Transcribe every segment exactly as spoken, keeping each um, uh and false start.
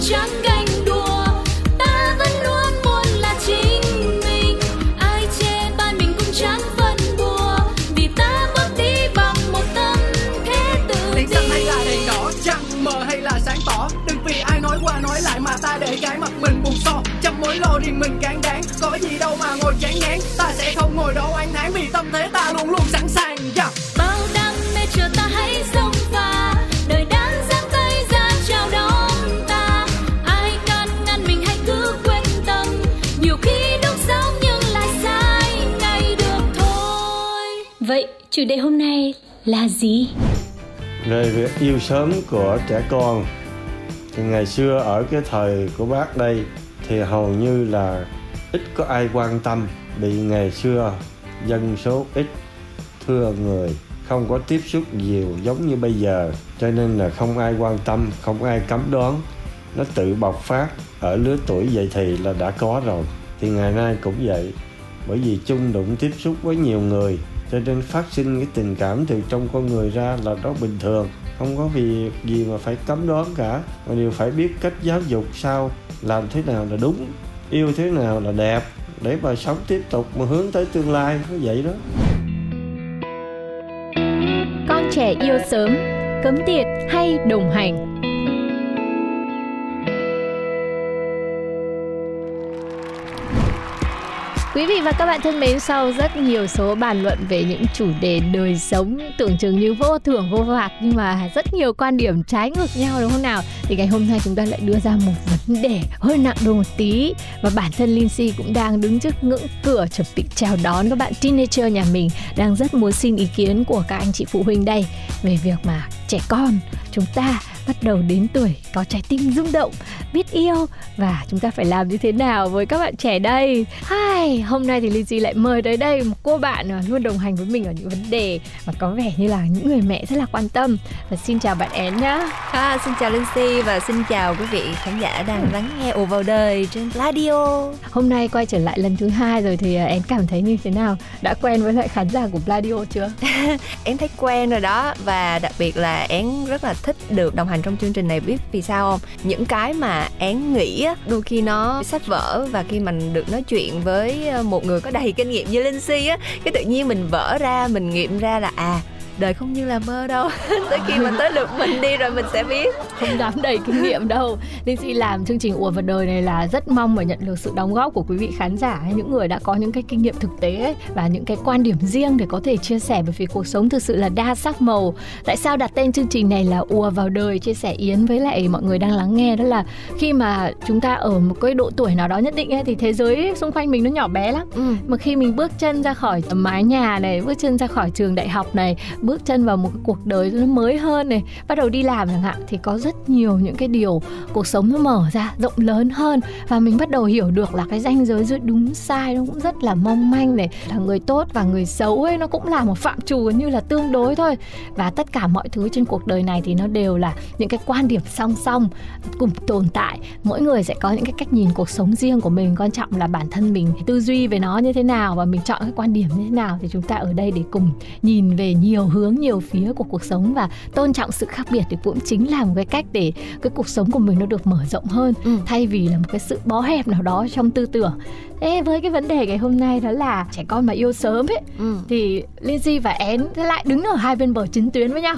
trắng ganh đùa, ta vẫn luôn muốn là chính mình. Ai chê bai mình cũng chẳng phân bùa, vì ta bước đi bằng một tâm thế tự tin. Đèn xanh hay là đèn đỏ, trăng mờ hay là sáng tỏ, đừng vì ai nói qua nói lại mà ta để cái mặt mình buồn so. Trăm mối lo riêng mình cản đáng, có gì đâu mà ngồi chán ngán. Ta sẽ không ngồi đó oán thán vì tâm thế ta luôn luôn sẵn sàng. Yeah. Bao đam mê chờ ta hãy xông pha. Vậy chủ đề hôm nay là gì? Về việc yêu sớm của trẻ con thì ngày xưa ở cái thời của bác đây thì hầu như là ít có ai quan tâm, vì ngày xưa dân số ít, thưa người, không có tiếp xúc nhiều giống như bây giờ, cho nên là không ai quan tâm, không ai cấm đoán, nó tự bộc phát ở lứa tuổi dậy thì là đã có rồi. Thì ngày nay cũng vậy, bởi vì chung đụng tiếp xúc với nhiều người cho nên phát sinh cái tình cảm từ trong con người ra là đó bình thường, không có việc gì mà phải cấm đoán cả, mà đều phải biết cách giáo dục sao làm thế nào là đúng, yêu thế nào là đẹp để mà sống tiếp tục mà hướng tới tương lai, nó vậy đó. Con trẻ yêu sớm, cấm tiệt hay đồng hành? Quý vị và các bạn thân mến, sau rất nhiều số bàn luận về những chủ đề đời sống tưởng chừng như vô thưởng vô phạt nhưng mà rất nhiều quan điểm trái ngược nhau đúng không nào, thì ngày hôm nay chúng ta lại đưa ra một vấn đề hơi nặng đô một tí, và bản thân Lindsay cũng đang đứng trước ngưỡng cửa chuẩn bị chào đón các bạn teenager nhà mình đang rất muốn xin ý kiến của các anh chị phụ huynh đây về việc mà trẻ con chúng ta bắt đầu đến tuổi có trái tim rung động, biết yêu, và chúng ta phải làm như thế nào với các bạn trẻ đây. Hi, hôm nay thì Lindsay lại mời tới đây một cô bạn luôn đồng hành với mình ở những vấn đề mà có vẻ như là những người mẹ rất là quan tâm. Và xin chào bạn Én nhá. À, xin chào Lindsay và xin chào quý vị khán giả đang ừ. lắng nghe Ồ Vào Đời trên Pladio. Hôm nay quay trở lại lần thứ hai rồi thì Én cảm thấy như thế nào? Đã quen với lại khán giả của Pladio chưa? Én thấy quen rồi đó, và đặc biệt là Én rất là thích được đồng hành trong chương trình này. Biết vì sao không? Những cái mà Én nghĩ đôi khi nó sách vở, và khi mình được nói chuyện với một người có đầy kinh nghiệm như Lindsay á, cái tự nhiên mình vỡ ra, mình nghiệm ra là à, đời không như là mơ đâu. Tới khi mà tới lượt mình đi rồi mình sẽ biết. Không dám đầy kinh nghiệm đâu. Lindsay làm chương trình Ùa Vào Đời này là rất mong mà nhận được sự đóng góp của quý vị khán giả, những người đã có những cái kinh nghiệm thực tế ấy, và những cái quan điểm riêng để có thể chia sẻ, bởi vì cuộc sống thực sự là đa sắc màu. Tại sao đặt tên chương trình này là Ùa Vào Đời? Chia sẻ Yến với lại mọi người đang lắng nghe đó là khi mà chúng ta ở một cái độ tuổi nào đó nhất định ấy, thì thế giới xung quanh mình nó nhỏ bé lắm. Ừ. Mà khi mình bước chân ra khỏi mái nhà này, bước chân ra khỏi trường đại học này, bước chân vào một cuộc đời nó mới hơn này, bắt đầu đi làm chẳng hạn, thì có rất nhiều những cái điều cuộc sống nó mở ra rộng lớn hơn, và mình bắt đầu hiểu được là cái ranh giới giữa đúng sai nó cũng rất là mong manh này, là người tốt và người xấu ấy nó cũng là một phạm trù như là tương đối thôi, và tất cả mọi thứ trên cuộc đời này thì nó đều là những cái quan điểm song song cùng tồn tại, mỗi người sẽ có những cái cách nhìn cuộc sống riêng của mình, quan trọng là bản thân mình tư duy về nó như thế nào và mình chọn cái quan điểm như thế nào. Thì chúng ta ở đây để cùng nhìn về nhiều hướng, nhiều phía của cuộc sống và tôn trọng sự khác biệt thì cũng chính là một cái cách để cái cuộc sống của mình nó được mở rộng hơn, ừ. thay vì là một cái sự bó hẹp nào đó trong tư tưởng. Thế với cái vấn đề ngày hôm nay đó là trẻ con mà yêu sớm ấy, ừ. thì Lindsay và Én lại đứng ở hai bên bờ chiến tuyến với nhau.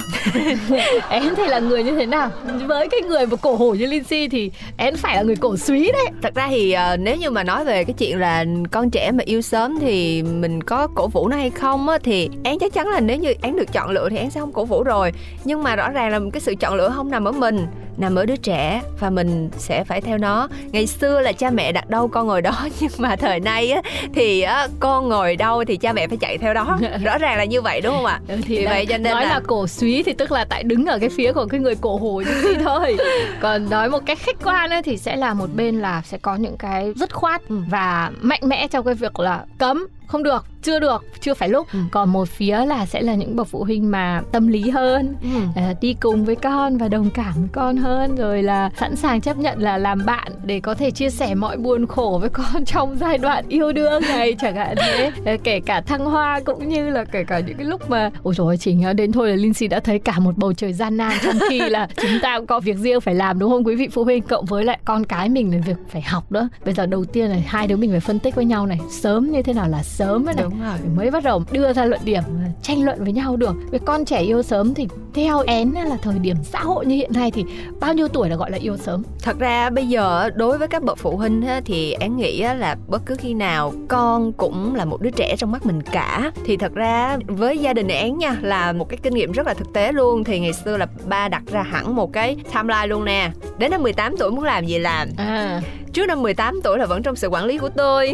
Én thì là người như thế nào? Với cái người mà cổ hủ như Lindsay thì Én phải là người cổ súy đấy. Thật ra thì uh, nếu như mà nói về cái chuyện là con trẻ mà yêu sớm thì mình có cổ vũ nó hay không á, thì Én chắc chắn là nếu như Én được chọn lựa thì Én sẽ không cổ vũ rồi. Nhưng mà rõ ràng là cái sự chọn lựa không nằm ở mình, nằm ở đứa trẻ, và mình sẽ phải theo nó. Ngày xưa là cha mẹ đặt đâu con ngồi đó, nhưng mà thời nay á, thì á, con ngồi đâu thì cha mẹ phải chạy theo đó. Rõ ràng là như vậy đúng không ạ? Ừ, thì vì vậy cho nên nói là... là cổ súy thì tức là tại đứng ở cái phía của cái người cổ hủ như thế thôi. Còn nói một cách khách quan ấy, thì sẽ là một bên là sẽ có những cái dứt khoát và mạnh mẽ trong cái việc là cấm, không được, chưa được, chưa phải lúc. Ừ. Còn một phía là sẽ là những bậc phụ huynh mà tâm lý hơn, ừ. à, đi cùng với con và đồng cảm với con hơn, rồi là sẵn sàng chấp nhận là làm bạn để có thể chia sẻ mọi buồn khổ với con trong giai đoạn yêu đương này chẳng hạn thế. À, kể cả thăng hoa cũng như là kể cả những cái lúc mà ôi trời, chỉ đến thôi là Linh Si đã thấy cả một bầu trời gian nan, trong khi là chúng ta cũng có việc riêng phải làm, đúng không quý vị phụ huynh, cộng với lại con cái mình là việc phải học nữa. Bây giờ đầu tiên là hai đứa mình phải phân tích với nhau này, sớm như thế nào là sớm này, đúng rồi, mới bắt đầu đưa ra luận điểm, tranh luận với nhau được. Với con trẻ yêu sớm thì theo én là thời điểm xã hội như hiện nay thì bao nhiêu tuổi là gọi là yêu sớm? Thật ra bây giờ đối với các bậc phụ huynh thì én nghĩ là bất cứ khi nào con cũng là một đứa trẻ trong mắt mình cả. Thì thật ra với gia đình én nha, là một cái kinh nghiệm rất là thực tế luôn. Thì ngày xưa là ba đặt ra hẳn một cái timeline luôn nè, đến năm mười tám tuổi muốn làm gì làm à. Trước năm mười tám tuổi là vẫn trong sự quản lý của tôi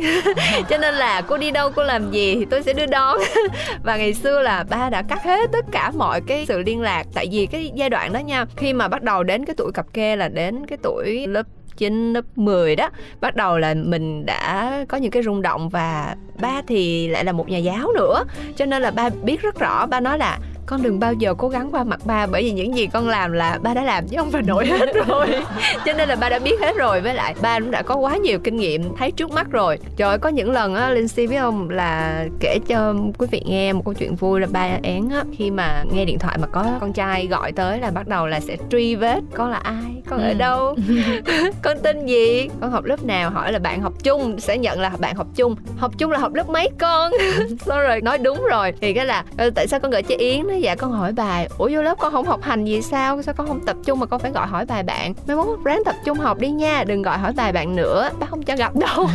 cho nên là cô đi đâu, cô làm gì thì tôi sẽ đưa đón. Và ngày xưa là ba đã cắt hết tất cả mọi cái sự liên lạc. Tại vì cái giai đoạn đó nha, khi mà bắt đầu đến cái tuổi cặp kê là đến cái tuổi lớp chín, lớp mười đó, bắt đầu là mình đã có những cái rung động. Và ba thì lại là một nhà giáo nữa, cho nên là ba biết rất rõ. Ba nói là con đừng bao giờ cố gắng qua mặt ba, bởi vì những gì con làm là ba đã làm chứ không phải nổi hết rồi. Cho nên là ba đã biết hết rồi, với lại ba cũng đã có quá nhiều kinh nghiệm, thấy trước mắt rồi. Trời ơi, có những lần á, Linh Si biết không, là kể cho quý vị nghe một câu chuyện vui là ba én á, khi mà nghe điện thoại mà có con trai gọi tới là bắt đầu là sẽ truy vết con là ai, con ở đâu, con tên gì, con học lớp nào, hỏi là bạn học chung, sẽ nhận là bạn học chung, học chung là học lớp mấy con. Xong rồi nói đúng rồi thì cái là tại sao con gọi cho Yến đó? Dạ con hỏi bài. Ủa vô lớp con không học hành gì sao? Sao con không tập trung mà con phải gọi hỏi bài bạn? Mấy mốt ráng tập trung học đi nha, đừng gọi hỏi bài bạn nữa, bác không cho gặp đâu.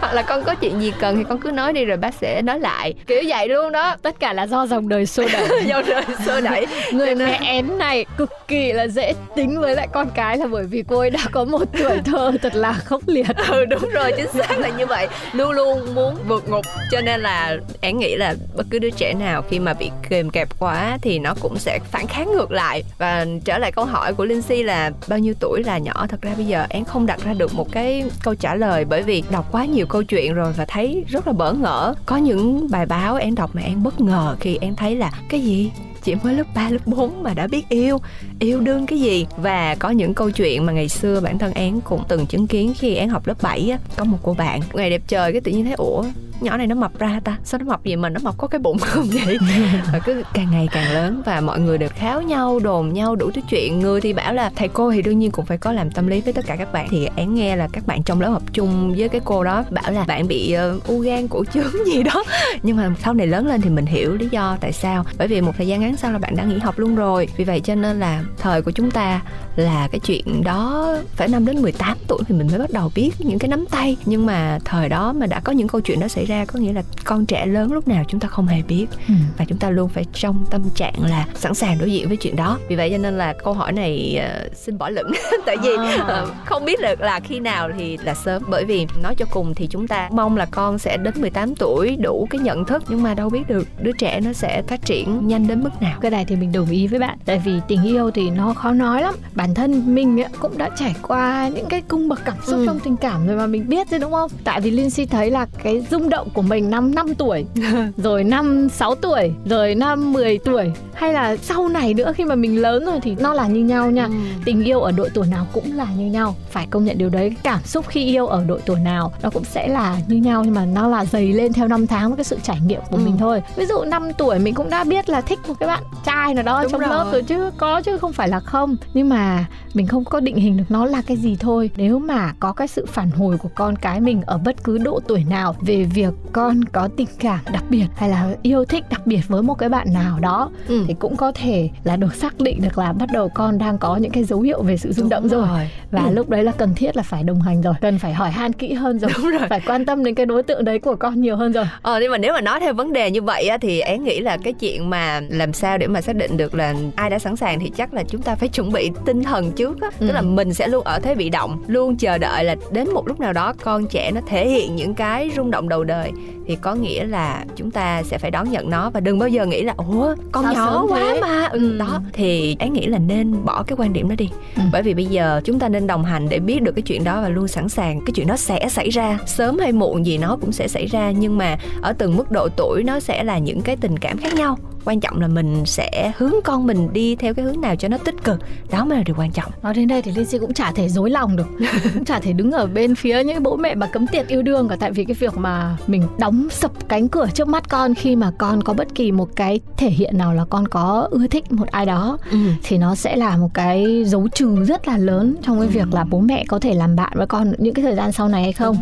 Hoặc là con có chuyện gì cần thì con cứ nói đi rồi bác sẽ nói lại, kiểu vậy luôn đó. Tất cả là do dòng đời xô đẩy. Dòng đời xô đẩy. Người mẹ én này cực kỳ là dễ tính với lại con cái, là bởi vì cô ấy đã có một tuổi thơ thật là khốc liệt. Ừ đúng rồi, chính xác là như vậy, luôn luôn muốn vượt ngục. Cho nên là én nghĩ là bất cứ đứa trẻ nào khi mà bị kìm kẹp quá thì nó cũng sẽ phản kháng ngược lại. Và trở lại câu hỏi của Linh Si là bao nhiêu tuổi là nhỏ, thật ra bây giờ em không đặt ra được một cái câu trả lời, bởi vì đọc quá nhiều câu chuyện rồi và thấy rất là bỡ ngỡ. Có những bài báo em đọc mà em bất ngờ khi em thấy là cái gì chỉ mới lớp ba, lớp bốn mà đã biết yêu, yêu đương cái gì. Và có những câu chuyện mà ngày xưa bản thân Én cũng từng chứng kiến. Khi Én học lớp bảy á, có một cô bạn ngày đẹp trời cái tự nhiên thấy ủa nhỏ này nó mập ra ta, sao nó mập vậy mà nó mập có cái bụng không vậy. Và cứ càng ngày càng lớn và mọi người đều kháo nhau, đồn nhau đủ thứ chuyện. Người thì bảo là thầy cô thì đương nhiên cũng phải có làm tâm lý với tất cả các bạn. Thì Én nghe là các bạn trong lớp học chung với cái cô đó bảo là bạn bị uh, u gan cổ trướng gì đó. Nhưng mà sau này lớn lên thì mình hiểu lý do tại sao, bởi vì một thời gian ngắn sau là bạn đã nghỉ học luôn rồi. Vì vậy cho nên là thời của chúng ta là cái chuyện đó phải năm đến mười tám tuổi thì mình mới bắt đầu biết những cái nắm tay. Nhưng mà thời đó mà đã có những câu chuyện đó xảy ra, có nghĩa là con trẻ lớn lúc nào chúng ta không hề biết. ừ. Và chúng ta luôn phải trong tâm trạng là sẵn sàng đối diện với chuyện đó. Vì vậy cho nên là câu hỏi này uh, xin bỏ lửng. Tại vì à. uh, không biết được là khi nào thì là sớm. Bởi vì nói cho cùng thì chúng ta mong là con sẽ đến mười tám tuổi đủ cái nhận thức, nhưng mà đâu biết được đứa trẻ nó sẽ phát triển nhanh đến mức nào. Cái này thì mình đồng ý với bạn. Tại vì tình yêu thì nó khó nói lắm. Bản thân mình cũng đã trải qua những cái cung bậc cảm xúc ừ. trong tình cảm rồi mà mình biết rồi, đúng không? Tại vì Linh Si thấy là cái rung động của mình năm năm tuổi, rồi năm sáu tuổi, rồi năm mười tuổi, hay là sau này nữa khi mà mình lớn rồi thì nó là như nhau nha. ừ. Tình yêu ở độ tuổi nào cũng là như nhau, phải công nhận điều đấy. Cảm xúc khi yêu ở độ tuổi nào nó cũng sẽ là như nhau, nhưng mà nó là dày lên theo năm tháng với cái sự trải nghiệm của ừ. mình thôi. Ví dụ năm tuổi mình cũng đã biết là thích một cái bạn trai nào đó. Đúng trong rồi. Lớp rồi chứ, có chứ không phải là không. Nhưng mà mình không có định hình được nó là cái gì thôi. Nếu mà có cái sự phản hồi của con cái mình ở bất cứ độ tuổi nào về việc con có tình cảm đặc biệt hay là yêu thích đặc biệt với một cái bạn nào đó ừ. thì cũng có thể là được xác định được là bắt đầu con đang có những cái dấu hiệu về sự rung động rồi. rồi Và ừ. lúc đấy là cần thiết là phải đồng hành rồi, cần phải hỏi han kỹ hơn rồi. Đúng rồi, phải quan tâm đến cái đối tượng đấy của con nhiều hơn rồi. Ờ nhưng mà nếu mà nói theo vấn đề như vậy á, thì em nghĩ là cái chuyện mà làm sao để mà xác định được là ai đã sẵn sàng thì chắc là chúng ta phải chuẩn bị tinh thần trước á. ừ. Tức là mình sẽ luôn ở thế bị động, luôn chờ đợi là đến một lúc nào đó con trẻ nó thể hiện những cái rung động đầu đời đời thì có nghĩa là chúng ta sẽ phải đón nhận nó, và đừng bao giờ nghĩ là ủa con sao nhỏ quá thế? Mà ừ, ừ. Đó thì ấy nghĩ là nên bỏ cái quan điểm đó đi, ừ. bởi vì bây giờ chúng ta nên đồng hành để biết được cái chuyện đó và luôn sẵn sàng cái chuyện đó sẽ xảy ra, sớm hay muộn gì nó cũng sẽ xảy ra, nhưng mà ở từng mức độ tuổi nó sẽ là những cái tình cảm khác nhau. Quan trọng là mình sẽ hướng con mình đi theo cái hướng nào cho nó tích cực, đó mới là điều quan trọng. Nói đến đây thì Linh Si cũng chả thể dối lòng được, cũng chả thể đứng ở bên phía những bố mẹ mà cấm tiệt yêu đương cả, tại vì cái việc mà mình đóng sập cánh cửa trước mắt con khi mà con có bất kỳ một cái thể hiện nào là con có ưa thích một ai đó, ừ. thì nó sẽ là một cái dấu trừ rất là lớn trong cái ừ. việc là bố mẹ có thể làm bạn với con những cái thời gian sau này hay không,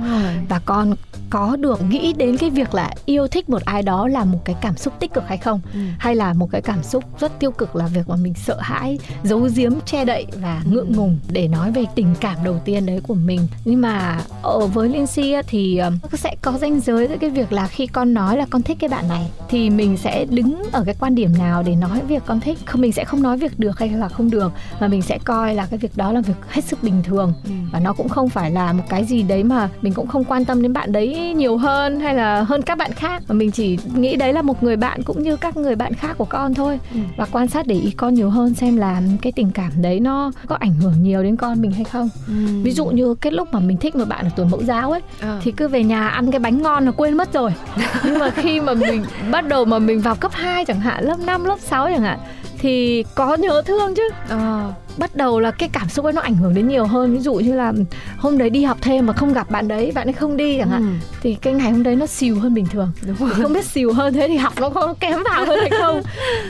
và con có được nghĩ đến cái việc là yêu thích một ai đó là một cái cảm xúc tích cực hay không, ừ. hay là một cái cảm xúc rất tiêu cực là việc mà mình sợ hãi, giấu giếm, che đậy và ngượng ngùng để nói về tình cảm đầu tiên đấy của mình. Nhưng mà ở với Linh Si thì sẽ có ranh giới giữa cái việc là khi con nói là con thích cái bạn này thì mình sẽ đứng ở cái quan điểm nào để nói việc con thích. Mình sẽ không nói việc được hay là không được, mà mình sẽ coi là cái việc đó là việc hết sức bình thường, ừ. và nó cũng không phải là một cái gì đấy mà mình cũng không quan tâm đến bạn đấy nhiều hơn hay là hơn các bạn khác, mà mình chỉ nghĩ đấy là một người bạn cũng như các người bạn khác của con thôi, ừ. và quan sát để ý con nhiều hơn xem là cái tình cảm đấy nó có ảnh hưởng nhiều đến con mình hay không, ừ. ví dụ như cái lúc mà mình thích một bạn ở tuổi mẫu giáo ấy, ờ. thì cứ về nhà ăn cái bánh ngon là quên mất rồi nhưng mà khi mà mình bắt đầu mà mình vào cấp hai chẳng hạn, lớp năm, lớp sáu chẳng hạn thì có nhớ thương chứ, ờ. bắt đầu là cái cảm xúc ấy nó ảnh hưởng đến nhiều hơn. Ví dụ như là hôm đấy đi học thêm mà không gặp bạn đấy, bạn ấy không đi chẳng hạn, ừ. thì cái ngày hôm đấy nó xìu hơn bình thường. Đúng rồi. Không biết xìu hơn thế thì học nó có kém vào hơn hay không.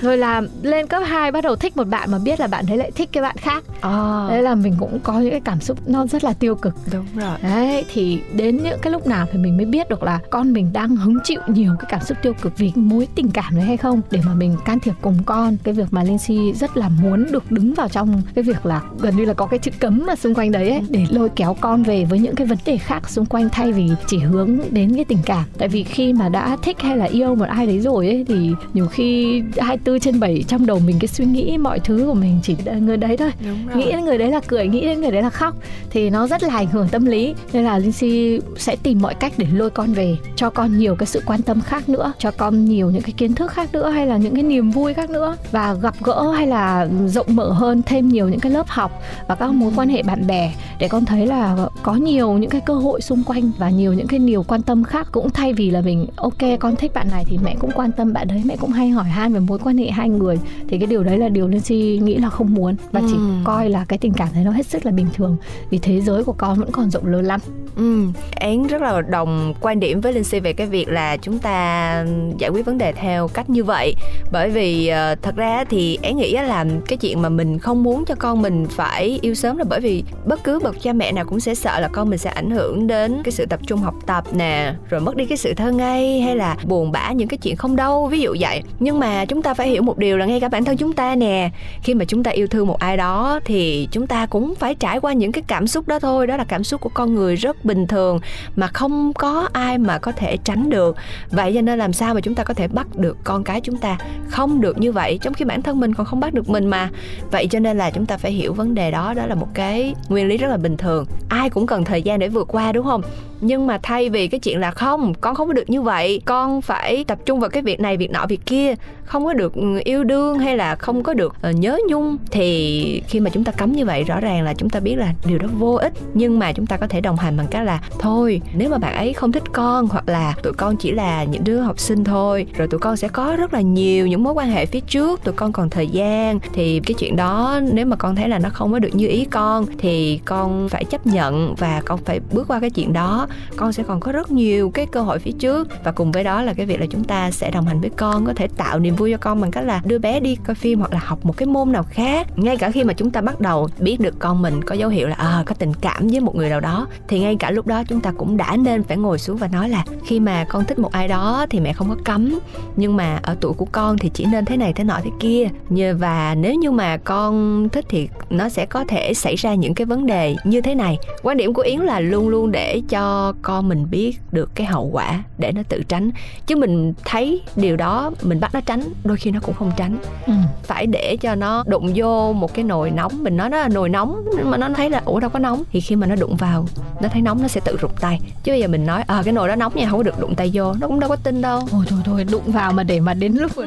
Rồi là lên cấp hai bắt đầu thích một bạn mà biết là bạn đấy lại thích cái bạn khác, à. đấy là mình cũng có những cái cảm xúc nó rất là tiêu cực. Đúng rồi. Đấy thì đến những cái lúc nào thì mình mới biết được là con mình đang hứng chịu nhiều cái cảm xúc tiêu cực vì mối tình cảm đấy hay không, để mà mình can thiệp cùng con. Cái việc mà Linh Si rất là muốn được đứng vào trong cái việc là gần như là có cái chữ cấm mà xung quanh đấy ấy, để lôi kéo con về với những cái vấn đề khác xung quanh, thay vì chỉ hướng đến cái tình cảm. Tại vì khi mà đã thích hay là yêu một ai đấy rồi ấy, thì nhiều khi hai mươi bốn trên bảy trong đầu mình cái suy nghĩ mọi thứ của mình chỉ người đấy thôi, nghĩ đến người đấy là cười, nghĩ đến người đấy là khóc, thì nó rất là ảnh hưởng tâm lý. Nên là Linh Si sẽ tìm mọi cách để lôi con về, cho con nhiều cái sự quan tâm khác nữa, cho con nhiều những cái kiến thức khác nữa, hay là những cái niềm vui khác nữa, và gặp gỡ hay là rộng mở hơn thêm nhiều những cái lớp học và các mối quan hệ bạn bè, để con thấy là có nhiều những cái cơ hội xung quanh và nhiều những cái điều quan tâm khác, cũng thay vì là mình ok con thích bạn này thì mẹ cũng quan tâm bạn đấy, mẹ cũng hay hỏi han về mối quan hệ hai người. Thì cái điều đấy là điều Linh Si nghĩ là không muốn, và ừ. chỉ coi là cái tình cảm đấy nó hết sức là bình thường, vì thế giới của con vẫn còn rộng lớn lắm. Ừ, Én rất là đồng quan điểm với Linh Si về cái việc là chúng ta giải quyết vấn đề theo cách như vậy, bởi vì uh, thật ra thì Én nghĩ là cái chuyện mà mình không muốn cho con mình phải yêu sớm là bởi vì bất cứ bậc cha mẹ nào cũng sẽ sợ là con mình sẽ ảnh hưởng đến cái sự tập trung học tập nè, rồi mất đi cái sự thơ ngây, hay là buồn bã những cái chuyện không đâu, ví dụ vậy. Nhưng mà chúng ta phải hiểu một điều là ngay cả bản thân chúng ta nè, khi mà chúng ta yêu thương một ai đó thì chúng ta cũng phải trải qua những cái cảm xúc đó thôi. Đó là cảm xúc của con người, rất bình thường mà không có ai mà có thể tránh được. Vậy cho nên làm sao mà chúng ta có thể bắt được con cái chúng ta không được như vậy, trong khi bản thân mình còn không bắt được mình mà. Vậy cho nên là chúng ta phải hiểu vấn đề đó, đó là một cái nguyên lý rất là bình thường, ai cũng cần thời gian để vượt qua, đúng không? Nhưng mà thay vì cái chuyện là không, con không có được như vậy, con phải tập trung vào cái việc này, việc nọ, việc kia, không có được yêu đương hay là không có được nhớ nhung, thì khi mà chúng ta cấm như vậy rõ ràng là chúng ta biết là điều đó vô ích. Nhưng mà chúng ta có thể đồng hành bằng cách là thôi, nếu mà bạn ấy không thích con, hoặc là tụi con chỉ là những đứa học sinh thôi, rồi tụi con sẽ có rất là nhiều những mối quan hệ phía trước, tụi con còn thời gian, thì cái chuyện đó nếu mà con thấy là nó không có được như ý con thì con phải chấp nhận và con phải bước qua cái chuyện đó. Con sẽ còn có rất nhiều cái cơ hội phía trước, và cùng với đó là cái việc là chúng ta sẽ đồng hành với con, có thể tạo niềm vui cho con bằng cách là đưa bé đi coi phim hoặc là học một cái môn nào khác. Ngay cả khi mà chúng ta bắt đầu biết được con mình có dấu hiệu là à, có tình cảm với một người nào đó, thì ngay cả lúc đó chúng ta cũng đã nên phải ngồi xuống và nói là khi mà con thích một ai đó thì mẹ không có cấm, nhưng mà ở tuổi của con thì chỉ nên thế này thế nọ thế kia, kia. Và nếu như mà con thích thì nó sẽ có thể xảy ra những cái vấn đề như thế này. Quan điểm của Yến là luôn luôn để cho con mình biết được cái hậu quả để nó tự tránh. Chứ mình thấy điều đó, mình bắt nó tránh, đôi khi nó cũng không tránh. Ừ. Phải để cho nó đụng vô một cái nồi nóng, mình nói nó là nồi nóng mà nó thấy là ủa đâu có nóng, thì khi mà nó đụng vào, nó thấy nóng nó sẽ tự rụt tay. Chứ bây giờ mình nói ờ à, cái nồi đó nóng nha, không có được đụng tay vô, nó cũng đâu có tin đâu. Thôi thôi thôi, đụng vào mà để mà đến lúc rồi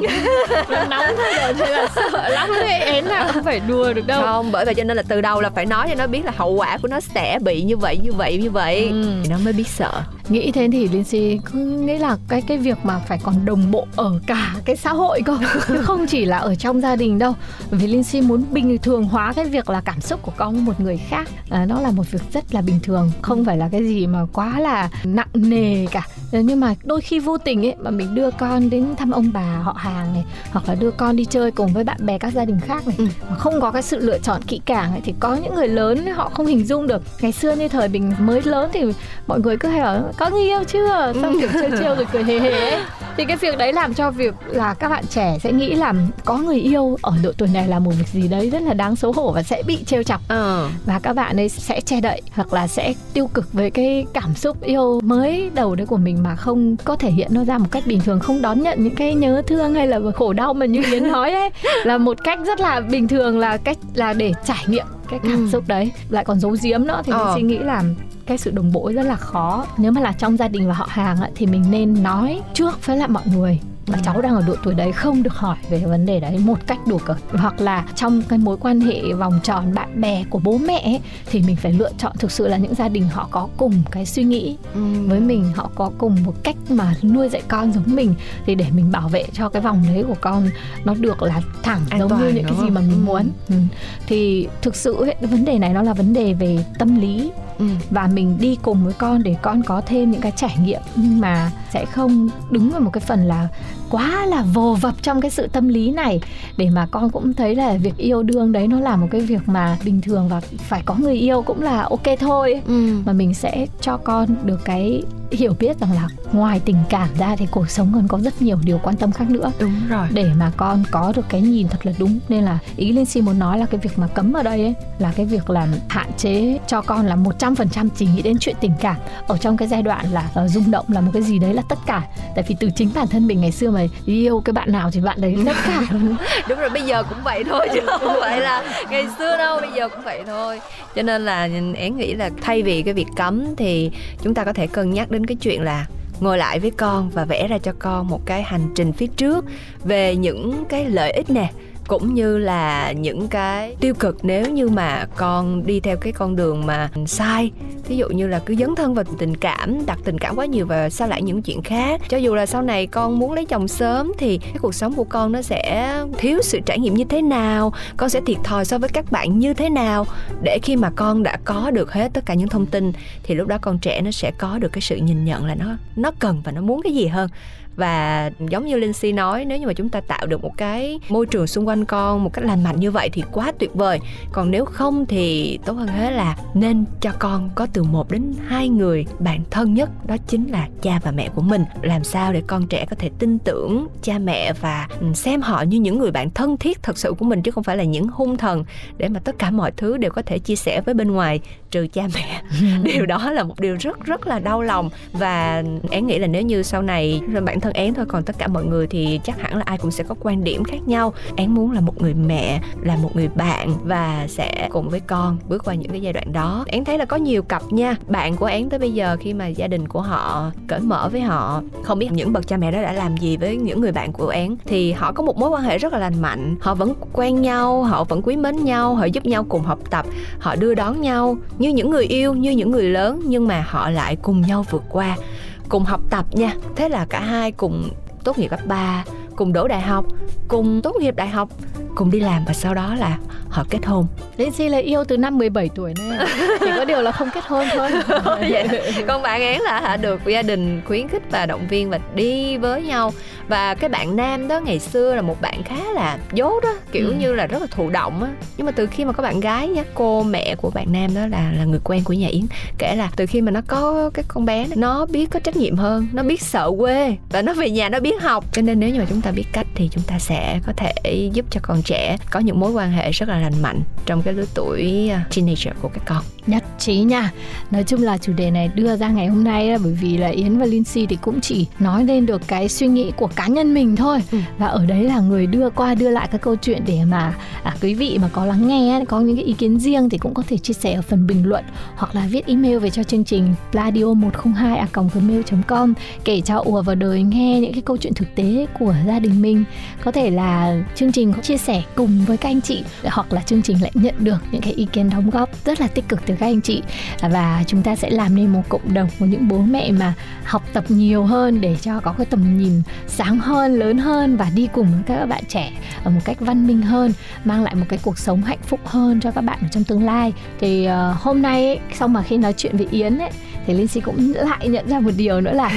nó nóng thôi rồi thế là sợ lắm đấy, én là không phải đùa được đâu. Không, bởi vậy cho nên là từ đầu là phải nói cho nó biết là hậu quả của nó sẽ bị như vậy như vậy như vậy ừ. thì nó mới biết sợ. Nghĩ thế thì Linh Si cứ nghĩ là cái cái việc mà phải còn đồng bộ ở cả cái xã hội cơ, chứ không chỉ là ở trong gia đình đâu. Vì Linh Si muốn bình thường hóa cái việc là cảm xúc của con với một người khác, à, nó là một việc rất là bình thường, không phải là cái gì mà quá là nặng nề cả. Nhưng mà đôi khi vô tình ấy mà mình đưa con đến thăm ông bà họ hàng này, hoặc là đưa con đi chơi cùng với bạn bè các gia đình khác này, ừ. mà không có cái sự lựa chọn kỹ càng ấy, thì có những người lớn họ không hình dung được. Ngày xưa như thời mình mới lớn thì mọi người cứ hay bảo có người yêu chưa, xong kiểu trêu trêu rồi cười hề hề ấy. Thì cái việc đấy làm cho việc là các bạn trẻ sẽ nghĩ là có người yêu ở độ tuổi này là một việc gì đấy rất là đáng xấu hổ và sẽ bị trêu chọc, ừ. và các bạn ấy sẽ che đậy hoặc là sẽ tiêu cực với cái cảm xúc yêu mới đầu đấy của mình mà không có thể hiện nó ra một cách bình thường, không đón nhận những cái nhớ thương hay là khổ đau mà như Yến nói đấy là một cách rất là bình thường, là cách là để trải nghiệm cái cảm ừ. xúc đấy, lại còn giấu giếm nữa thì mình ờ. suy nghĩ là cái sự đồng bộ rất là khó. Nếu mà là trong gia đình và họ hàng ấy, thì mình nên nói trước với lại mọi người là cháu đang ở độ tuổi đấy, không được hỏi về vấn đề đấy một cách đùa cợt. Hoặc là trong cái mối quan hệ vòng tròn bạn bè của bố mẹ ấy, thì mình phải lựa chọn thực sự là những gia đình họ có cùng cái suy nghĩ ừ. với mình, họ có cùng một cách mà nuôi dạy con giống mình, thì để mình bảo vệ cho cái vòng đấy của con nó được là thẳng an giống toàn, như những cái gì không? Mà mình muốn ừ. Thì thực sự ấy, vấn đề này nó là vấn đề về tâm lý ừ. và mình đi cùng với con để con có thêm những cái trải nghiệm, nhưng mà sẽ không đứng vào một cái phần là quá là vồ vập trong cái sự tâm lý này, để mà con cũng thấy là việc yêu đương đấy nó là một cái việc mà bình thường và phải có người yêu cũng là ok thôi ừ. mà mình sẽ cho con được cái hiểu biết rằng là ngoài tình cảm ra thì cuộc sống còn có rất nhiều điều quan tâm khác nữa. Đúng rồi. Để mà con có được cái nhìn thật là đúng. Nên là ý Linh Si muốn nói là cái việc mà cấm ở đây ấy, là cái việc là hạn chế cho con là một trăm phần trăm chỉ nghĩ đến chuyện tình cảm ở trong cái giai đoạn là uh, rung động là một cái gì đấy là tất cả. Tại vì từ chính bản thân mình ngày xưa mà yêu cái bạn nào thì bạn đấy tất cả. Đúng rồi, bây giờ cũng vậy thôi chứ không phải là ngày xưa đâu, bây giờ cũng vậy thôi. Cho nên là Én nghĩ là thay vì cái việc cấm thì chúng ta có thể cân nhắc đến cái chuyện là ngồi lại với con và vẽ ra cho con một cái hành trình phía trước về những cái lợi ích nè, cũng như là những cái tiêu cực nếu như mà con đi theo cái con đường mà sai. Ví dụ như là cứ dấn thân vào tình cảm, đặt tình cảm quá nhiều và sao lại những chuyện khác. Cho dù là sau này con muốn lấy chồng sớm thì cái cuộc sống của con nó sẽ thiếu sự trải nghiệm như thế nào, con sẽ thiệt thòi so với các bạn như thế nào. Để khi mà con đã có được hết tất cả những thông tin thì lúc đó con trẻ nó sẽ có được cái sự nhìn nhận là nó, nó cần và nó muốn cái gì hơn. Và giống như Linh Si nói, nếu như mà chúng ta tạo được một cái môi trường xung quanh con một cách lành mạnh như vậy thì quá tuyệt vời. Còn nếu không thì tốt hơn hết là nên cho con có từ một đến hai người bạn thân nhất, đó chính là cha và mẹ của mình. Làm sao để con trẻ có thể tin tưởng cha mẹ và xem họ như những người bạn thân thiết thật sự của mình, chứ không phải là những hung thần để mà tất cả mọi thứ đều có thể chia sẻ với bên ngoài trừ cha mẹ. Điều đó là một điều rất rất là đau lòng. Và Én nghĩ là nếu như sau này bản thân Én thôi, còn tất cả mọi người thì chắc hẳn là ai cũng sẽ có quan điểm khác nhau. Én muốn là một người mẹ, là một người bạn và sẽ cùng với con bước qua những cái giai đoạn đó. Én thấy là có nhiều cặp nha, bạn của Én tới bây giờ khi mà gia đình của họ cởi mở với họ, không biết những bậc cha mẹ đó đã làm gì với những người bạn của Én, thì họ có một mối quan hệ rất là lành mạnh, họ vẫn quen nhau, họ vẫn quý mến nhau, họ giúp nhau cùng học tập, họ đưa đón nhau như những người yêu, như những người lớn, nhưng mà họ lại cùng nhau vượt qua, cùng học tập nha. Thế là cả hai cùng tốt nghiệp cấp ba, cùng đỗ đại học, cùng tốt nghiệp đại học, cùng đi làm và sau đó là họ kết hôn. Linh Si là yêu từ năm mười bảy tuổi nên chỉ có điều là không kết hôn thôi. Vậy. Còn bạn Én là hả được gia đình khuyến khích và động viên và đi với nhau. Và cái bạn nam đó ngày xưa là một bạn khá là dốt đó, kiểu ừ. như là rất là thụ động á. Nhưng mà từ khi mà có bạn gái á, cô mẹ của bạn nam đó là là người quen của nhà Yến, kể là từ khi mà nó có cái con bé này, nó biết có trách nhiệm hơn, nó biết sợ quê và nó về nhà nó biết học. Cho nên nếu như mà chúng ta biết cách thì chúng ta sẽ có thể giúp cho con trẻ có những mối quan hệ rất là lành mạnh trong cái lứa tuổi teenager của các con. Nhất trí nha. Nói chung là chủ đề này đưa ra ngày hôm nay là bởi vì là Yến và Lindsay thì cũng chỉ nói lên được cái suy nghĩ của cá nhân mình thôi. Ừ. Và ở đấy là người đưa qua đưa lại các câu chuyện để mà à, quý vị mà có lắng nghe, có những cái ý kiến riêng thì cũng có thể chia sẻ ở phần bình luận hoặc là viết email về cho chương trình pladio một không hai a còng gmail chấm com kể cho ùa vào đời nghe những cái câu chuyện thực tế của gia đình mình. Có thể là chương trình có chia sẻ cùng với các anh chị hoặc là chương trình lại nhận được những cái ý kiến đóng góp rất là tích cực từ các anh chị, và chúng ta sẽ làm nên một cộng đồng của những bố mẹ mà học tập nhiều hơn để cho có cái tầm nhìn sáng hơn, lớn hơn và đi cùng với các bạn trẻ ở một cách văn minh hơn, mang lại một cái cuộc sống hạnh phúc hơn cho các bạn trong tương lai. Thì uh, hôm nay ấy, sau mà khi nói chuyện với Yến ấy, thì Lindsay cũng lại nhận ra một điều nữa là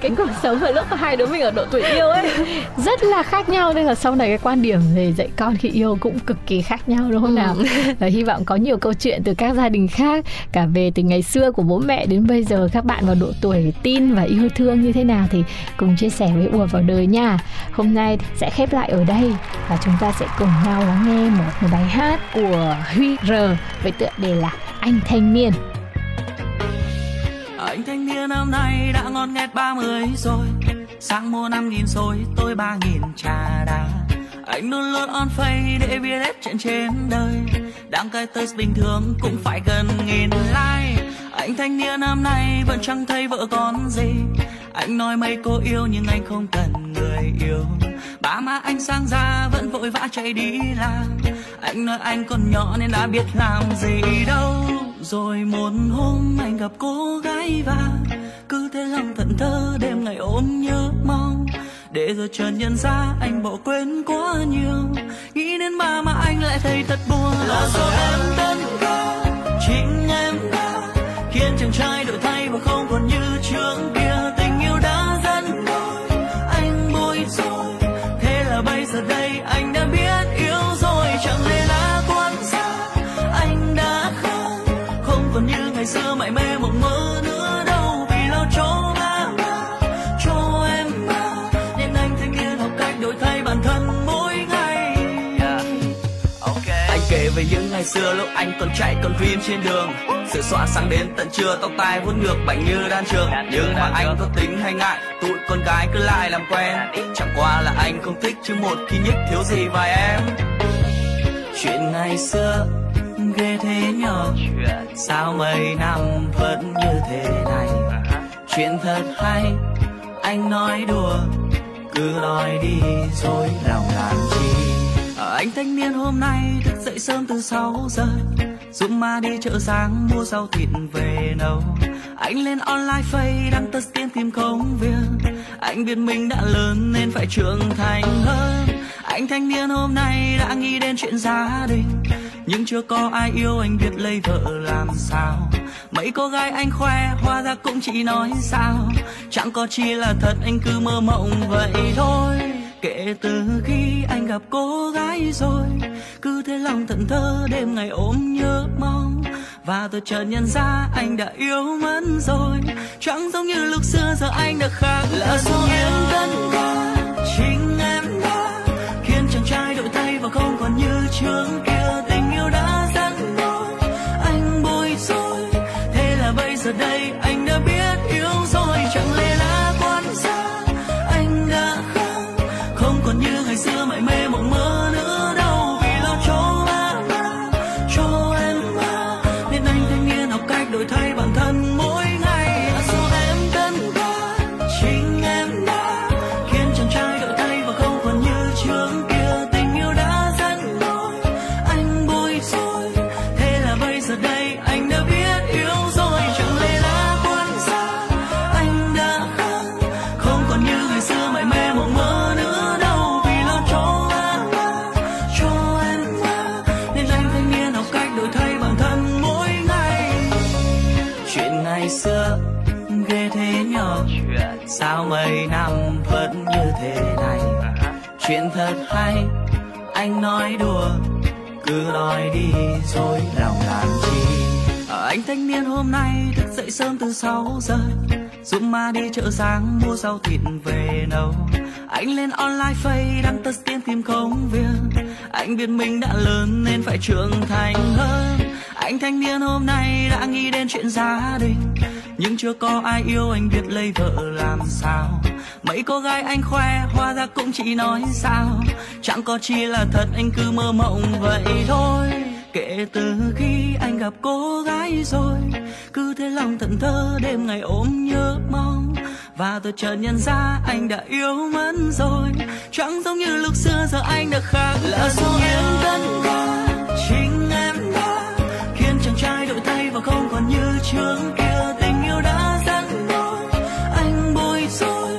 cái cuộc sống vào lúc hai đứa mình ở độ tuổi yêu ấy rất là khác nhau, nên là sau này cái quan điểm về dạy con khi yêu cũng cực kỳ khác nhau đúng không nào? Và hy vọng có nhiều câu chuyện từ các gia đình khác, cả về từ ngày xưa của bố mẹ đến bây giờ các bạn vào độ tuổi teen và yêu thương như thế nào thì cùng chia sẻ với ùa vào đời nha. Hôm nay sẽ khép lại ở đây và chúng ta sẽ cùng nhau lắng nghe một, một bài hát của Huy R với tựa đề là Anh Thanh Niên. Anh thanh niên hôm nay đã ngót nghét ba mươi rồi, sáng mua năm nghìn xôi tôi ba nghìn trà đá. Anh luôn luôn on face để biết hết chuyện trên đời, đang cái test bình thường cũng phải gần nghìn like. Anh thanh niên năm nay vẫn chẳng thấy vợ con gì, anh nói mấy cô yêu nhưng anh không cần người yêu. Ba má anh sang ra vẫn vội vã chạy đi làm, anh nói anh còn nhỏ nên đã biết làm gì đâu. Rồi một hôm anh gặp cô gái và cứ thế lòng thẫn thờ đêm ngày ôm nhớ mong, để rồi chợt nhận ra anh bỏ quên quá nhiều, nghĩ đến ba mà anh lại thấy thật buồn. Là do em đơn ca, chính em đã khiến chàng trai đổi thay và không còn như trước kia. Tình yêu đã dần đôi, anh bối rối, thế là bây giờ đây anh đã biết yêu rồi. Chẳng lẽ là quan sát anh đã khác, không còn như ngày xưa mải mê mộng mơ nữa đâu. Vì lo cho ba má, cho em má, nên anh thanh niên học cách đổi thay bản thân mỗi ngày. Yeah. Okay. Anh kể về những ngày xưa lúc anh còn chạy còn dream trên đường, sự xóa sáng đến tận trưa tóc tai vuốt ngược bảnh như đan trường. Nhưng mà anh có tính hay ngại, tụi con gái cứ lại làm quen, chẳng qua là anh không thích chứ một khi nhích thiếu gì vài em. Chuyện ngày xưa ghê thế nhờ, sao mấy năm vẫn như thế này. Chuyện thật hay, anh nói đùa, cứ nói đi dối lòng làm chi. Anh thanh niên hôm nay thức dậy sớm từ sáu giờ, dũng ma đi chợ sáng mua rau thịt về nấu. Anh lên online face đăng test tiên tìm công việc, anh biết mình đã lớn nên phải trưởng thành hơn. Anh thanh niên hôm nay đã nghĩ đến chuyện gia đình, nhưng chưa có ai yêu anh biết lấy vợ làm sao. Mấy cô gái anh khoe hóa ra cũng chỉ nói sao, chẳng có chi là thật anh cứ mơ mộng vậy thôi. Kể từ khi anh gặp cô gái rồi, cứ thế lòng thẫn thờ đêm ngày ôm nhớ mong, và tôi chợt nhận ra anh đã yêu mất rồi, chẳng giống như lúc xưa giờ anh đã khác. Là do em đơn ca, chính em đã khiến chàng trai đổi thay và không còn như trước kia. Tình yêu đã dần đôi, anh bối rối, thế là bây giờ đây anh đã biết yêu rồi. Chẳng lẽ là quan sát anh đã khác, không còn như ngày xưa mải mê mộng mơ nữa đâu. Vì lo cho ba má, cho em má, nên anh thanh niên học cách đổi thay bản thân mỗi ngày. Là do em đơn ca, chính em đã khiến chàng trai đổi thay và không còn như trước kia. Tình yêu đã dần đôi, anh bối rối, thế là bây giờ đây anh đã biết yêu rồi. Chẳng lẽ là quan sát anh đã khác, không còn như ngày xưa mải mê mộng mơ nữa đâu. Vì lo cho ba má, cho em má, nên anh thanh niên học cách đổi thay bản thân mỗi ngày. ngày xưa ghê thế nhỏ, sao mấy năm vẫn như thế này. Chuyện thật hay, anh nói đùa, cứ nói đi dối lòng làm chi. Anh thanh niên hôm nay thức dậy sớm từ sáu giờ, dũng ma đi chợ sáng mua rau thịt về nấu. Anh lên online Face đăng tất tiên tìm công việc. Anh biết mình đã lớn nên phải trưởng thành hơn. Anh thanh niên hôm nay đã nghĩ đến chuyện gia đình, nhưng chưa có ai yêu anh biết lấy vợ làm sao. Mấy cô gái anh khoe hóa ra cũng chỉ nói sao, chẳng có chi là thật, anh cứ mơ mộng vậy thôi. Kể từ khi anh gặp cô gái rồi, cứ thế lòng thẫn thờ đêm ngày ôm nhớ mong. Và tôi chợt nhận ra anh đã yêu mất rồi, chẳng giống như lúc xưa, giờ anh đã khác. Là do em gắn bó, chính em đã khiến chàng trai đổi thay và không còn như trước kia. Tình yêu đã ràng buộc, anh bối rối,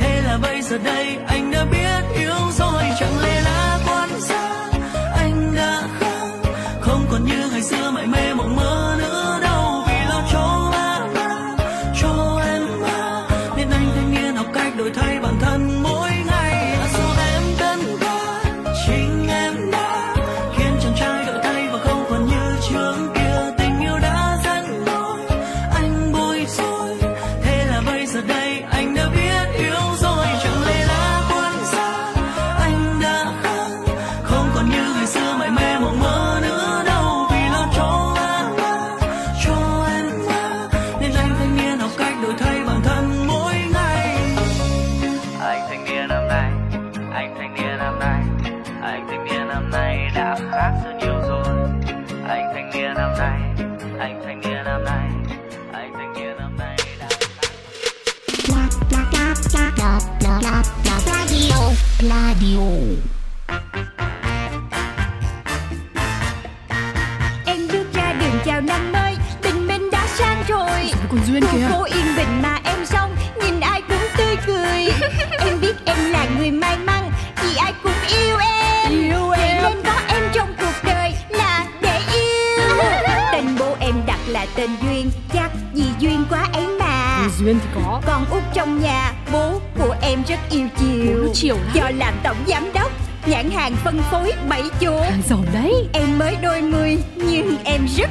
thế là bây giờ đây anh đã biết yêu rồi. Chẳng lẽ là quán xa, anh đã khác, không còn như ngày xưa mãi mê mộng mơ nữa đâu. Vì lo cho ba ba, cho em ba, nên anh thanh niên học cách đổi thay bản thân mỗi ngày. Là do em gắn bó, chính em đã khiến chàng trai đổi thay và không còn như trước kia. Tình yêu đã ràng buộc, anh bối rối, thế là bây giờ đây anh đã biết yêu rồi. Chẳng lẽ là quán xa, anh đã khác, không còn như ngày xưa mãi mê mộng mơ nữa. Radio. Em bước ra đường chào năm mới, tình mình đã sang rồi. Còn duyên kìa. Cô yên bình mà em xong, nhìn ai cũng tươi cười. Em biết em là người may mắn, vì ai cũng yêu em. Yêu em. Nên có em trong cuộc đời là để yêu. Tên bố em đặt là tên Duyên, chắc vì duyên quá ấy mà. Duyên thì có. Còn út trong nhà, bố của em rất yêu chiều, do làm tổng giám đốc nhãn hàng phân phối bảy chỗ. Hàng giàu đấy. Em mới đôi mươi nhưng em rất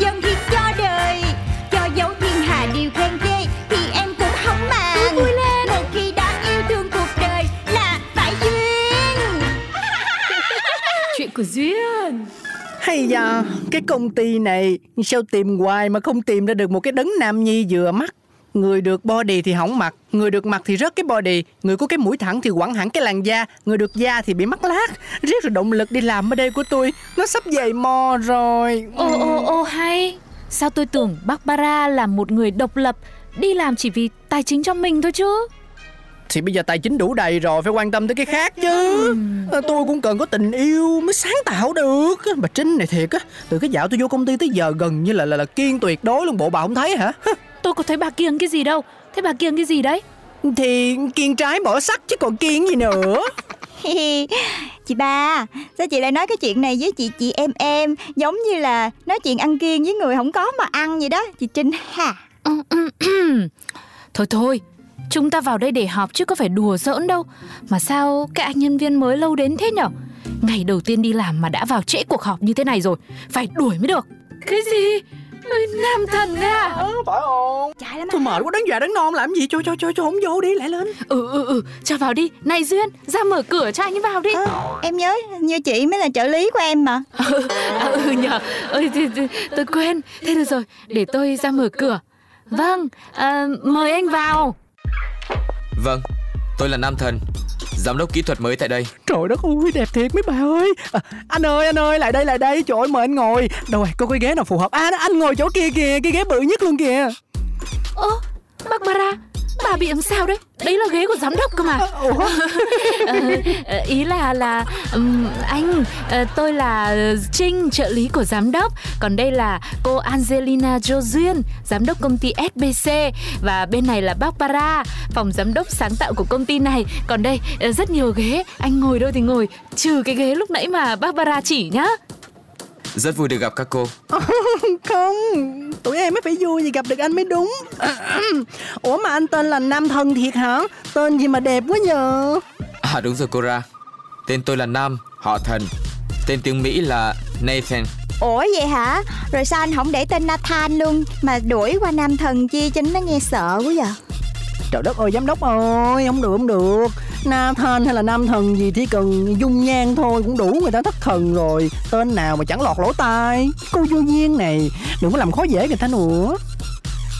dân thì cho đời, cho dấu thiên hà điều khen ghê, thì em cũng không màng. Vui lên. Một khi đã yêu thương cuộc đời là phải duyên. Chuyện của duyên. Hay da, cái công ty này sao tìm hoài mà không tìm ra được một cái đấng nam nhi vừa mắt. Người được body thì hỏng mặt, người được mặt thì rớt cái body, người có cái mũi thẳng thì quẳng hẳn cái làn da, người được da thì bị mắc lác. Riết rồi động lực đi làm ở đây của tôi nó sắp dày mò rồi. Ô ô ô hay. Sao tôi tưởng Barbara là một người độc lập, đi làm chỉ vì tài chính cho mình thôi chứ. Thì bây giờ tài chính đủ đầy rồi, phải quan tâm tới cái khác chứ. Ừ. Tôi cũng cần có tình yêu mới sáng tạo được. Bà Trinh này thiệt á, từ cái dạo tôi vô công ty tới giờ gần như là là, là kiên tuyệt đối luôn. Bộ bà không thấy hả? Tôi có thấy bà kiêng cái gì đâu. Thế bà kiêng cái gì đấy? Thì kiêng trái bỏ sắt chứ còn kiêng gì nữa. Chị ba, sao chị lại nói cái chuyện này với chị chị em em, giống như là nói chuyện ăn kiêng với người không có mà ăn vậy đó chị Trinh ha. Thôi thôi, chúng ta vào đây để họp chứ có phải đùa giỡn đâu. Mà sao các anh nhân viên mới lâu đến thế nhở? Ngày đầu tiên đi làm mà đã vào trễ cuộc họp như thế này rồi, phải đuổi mới được. Cái gì? Ơi, nam thần à? Ừ, phải không? Thôi mệt quá, đứng dọa đứng non làm gì? Cho cho cho cho không vô đi, lại lên. Ừ ừ ừ, cho vào đi. Này Duyên, ra mở cửa cho anh ấy vào đi. À, em nhớ như chị mới là trợ lý của em mà. Ừ, à, ừ nhờ, ơi tôi, tôi, tôi quên. Thế được rồi, để tôi ra mở cửa. Vâng, à, mời anh vào. Vâng, tôi là Nam Thần, giám đốc kỹ thuật mới tại đây. Trời đất ơi, đẹp thiệt mấy bà ơi. À, anh ơi, anh ơi, lại đây, lại đây. Trời ơi, mời anh ngồi. Đâu rồi, có cái ghế nào phù hợp? À, anh ngồi chỗ kia kìa, cái ghế bự nhất luôn kìa. Ơ, Barbara, bà bà bị làm sao đấy? Đấy là ghế của giám đốc cơ mà. uh, ý là là um, anh uh, tôi là Trinh, trợ lý của giám đốc. Còn đây là cô Angelina Jo Duyên, giám đốc công ty ét bê xê. Và bên này là bác Para, phòng giám đốc sáng tạo của công ty này. Còn đây uh, rất nhiều ghế, anh ngồi đâu thì ngồi, trừ cái ghế lúc nãy mà bác Para chỉ nhá. Rất vui được gặp các cô. Không, tụi em mới phải vui vì gặp được anh mới đúng. Ủa mà anh tên là Nam Thần thiệt hả? Tên gì mà đẹp quá nhờ. À đúng rồi cô Ra. Tên tôi là Nam, họ Thần. Tên tiếng Mỹ là Nathan. Ủa vậy hả? Rồi sao anh không để tên Nathan luôn mà đuổi qua Nam Thần chi, chính nó nghe sợ quá vậy? Trời đất ơi giám đốc ơi, không được không được. Nathan hay là Nam Thần gì thì cần dung nhan thôi cũng đủ người ta thất thần rồi. Tên nào mà chẳng lọt lỗ tai. Cô vô duyên này, đừng có làm khó dễ người ta nữa.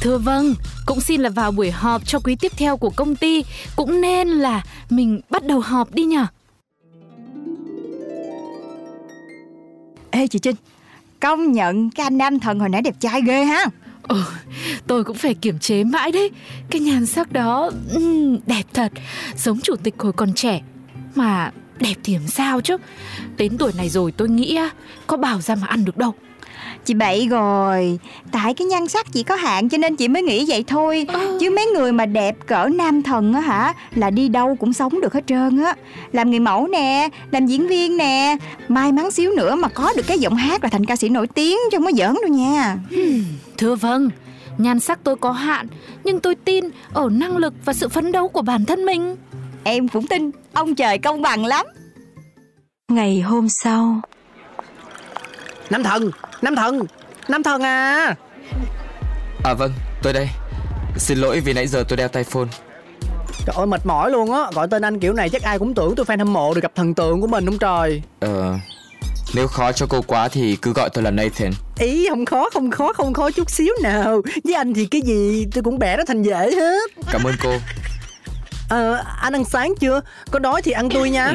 Thưa vâng, cũng xin là vào buổi họp cho quý tiếp theo của công ty, cũng nên là mình bắt đầu họp đi nhở. Ê chị Trinh, công nhận cái anh Nam Thần hồi nãy đẹp trai ghê ha. Ồ, tôi cũng phải kiểm chế mãi đấy. Cái nhan sắc đó um, đẹp thật. Giống chủ tịch hồi còn trẻ. Mà đẹp thì làm sao chứ. Đến tuổi này rồi tôi nghĩ có bào ra mà ăn được đâu. Chị bậy rồi. Tại cái nhan sắc chỉ có hạn cho nên chị mới nghĩ vậy thôi. ờ. Chứ mấy người mà đẹp cỡ Nam Thần á hả, là đi đâu cũng sống được hết trơn á. Làm người mẫu nè, làm diễn viên nè. May mắn xíu nữa mà có được cái giọng hát là thành ca sĩ nổi tiếng, chứ không có giỡn đâu nha. Thưa vâng, nhan sắc tôi có hạn, nhưng tôi tin ở năng lực và sự phấn đấu của bản thân mình. Em cũng tin, ông trời công bằng lắm. Ngày hôm sau. Nam Thần, Nam Thần, Nam Thần à. À vâng, tôi đây. Xin lỗi vì nãy giờ tôi đeo tai phone. Trời ơi mệt mỏi luôn á, gọi tên anh kiểu này chắc ai cũng tưởng tôi fan hâm mộ được gặp thần tượng của mình không trời. Ờ... Nếu khó cho cô quá thì cứ gọi tôi là Nathan. Ý, không khó, không khó, không khó chút xíu nào. Với anh thì cái gì tôi cũng bẻ nó thành dễ hết. Cảm ơn cô. Ờ, à, anh ăn sáng chưa? Có đói thì ăn tôi nha.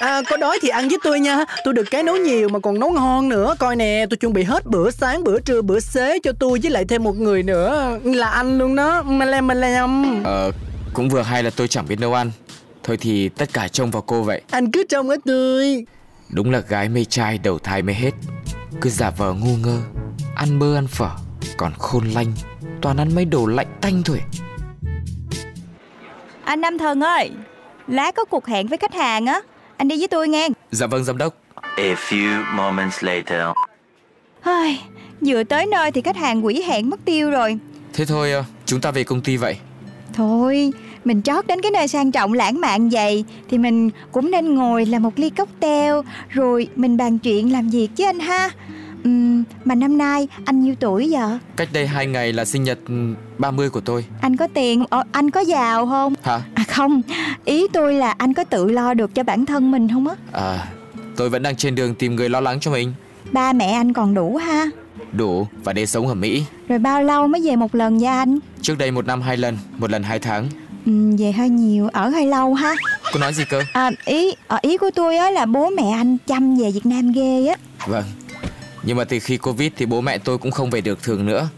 À, có đói thì ăn với tôi nha. Tôi được cái nấu nhiều mà còn nấu ngon nữa. Coi nè, tôi chuẩn bị hết bữa sáng, bữa trưa, bữa xế cho tôi với lại thêm một người nữa. Là anh luôn đó. Mà lem, mà lem. Ờ, cũng vừa hay là tôi chẳng biết nấu ăn. Thôi thì tất cả trông vào cô vậy. Anh cứ trông ở tôi. Đúng là gái mê trai đầu thai mới hết. Cứ giả vờ ngu ngơ, ăn bơ ăn phở, còn khôn lanh toàn ăn mấy đồ lạnh tanh thôi. Anh Nam Thần ơi, lá có cuộc hẹn với khách hàng á, anh đi với tôi nghe. Dạ vâng giám đốc. A few moments later. Ai, vừa tới nơi thì khách hàng hủy hẹn mất tiêu rồi. Thế thôi, chúng ta về công ty vậy. Thôi, mình trót đến cái nơi sang trọng lãng mạn vậy thì mình cũng nên ngồi làm một ly cocktail rồi mình bàn chuyện làm việc chứ anh ha. Uhm, mà năm nay anh nhiêu tuổi vậy? Cách đây hai ngày là sinh nhật ba mươi của tôi. Anh có tiền, ờ, anh có giàu không? Hả? À không, ý tôi là anh có tự lo được cho bản thân mình không á? À, tôi vẫn đang trên đường tìm người lo lắng cho mình. Ba mẹ anh còn đủ ha? Đủ, và để sống ở Mỹ. Rồi bao lâu mới về một lần nha anh? Trước đây một năm hai lần, một lần hai tháng. Ừ, về hơi nhiều, ở hơi lâu ha. Cô nói gì cơ? À, ý à, ý của tôi á là bố mẹ anh chăm về Việt Nam ghê á. Vâng, nhưng mà từ khi Covid thì bố mẹ tôi cũng không về được thường nữa.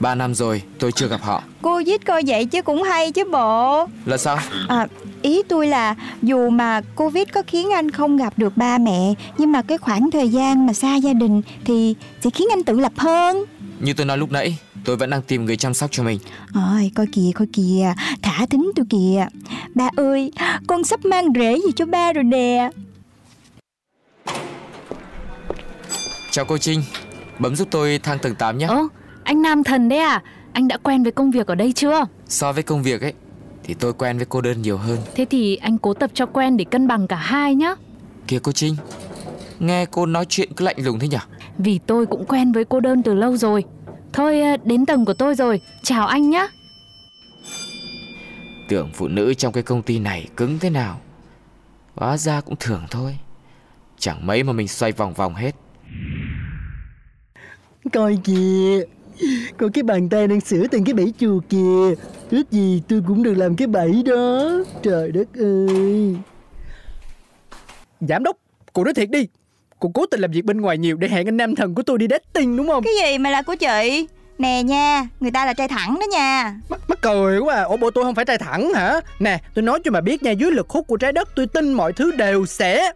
Ba năm rồi tôi chưa gặp họ. Cô viết coi vậy chứ cũng hay chứ bộ. Là sao? À, ý tôi là dù mà Covid có khiến anh không gặp được ba mẹ, nhưng mà cái khoảng thời gian mà xa gia đình thì sẽ khiến anh tự lập hơn. Như tôi nói lúc nãy, tôi vẫn đang tìm người chăm sóc cho mình. Ôi, coi kìa, coi kìa, thả thính tôi kìa. Ba ơi, con sắp mang rễ gì cho ba rồi nè. Chào cô Trinh, bấm giúp tôi thang tầng tám nhé. Ồ, anh Nam Thần đấy à, anh đã quen với công việc ở đây chưa? So với công việc ấy, thì tôi quen với cô đơn nhiều hơn. Thế thì anh cố tập cho quen để cân bằng cả hai nhé. Kìa cô Trinh, nghe cô nói chuyện cứ lạnh lùng thế nhỉ? Vì tôi cũng quen với cô đơn từ lâu rồi. Thôi đến tầng của tôi rồi, chào anh nhé. Tưởng phụ nữ trong cái công ty này cứng thế nào, hóa ra cũng thường thôi. Chẳng mấy mà mình xoay vòng vòng hết. Coi kìa, coi cái bàn tay đang sửa từng cái bẫy chuột kìa. Ước gì tôi cũng được làm cái bẫy đó. Trời đất ơi. Giám đốc, cô nói thiệt đi, cô cố tình làm việc bên ngoài nhiều để hẹn anh Nam Thần của tôi đi dating đúng không? Cái gì mà là của chị? Nè nha, người ta là trai thẳng đó nha. M- mắc cười quá à. Ủa bộ tôi không phải trai thẳng hả? Nè, tôi nói cho mà biết nha, dưới lực hút của trái đất tôi tin mọi thứ đều sẽ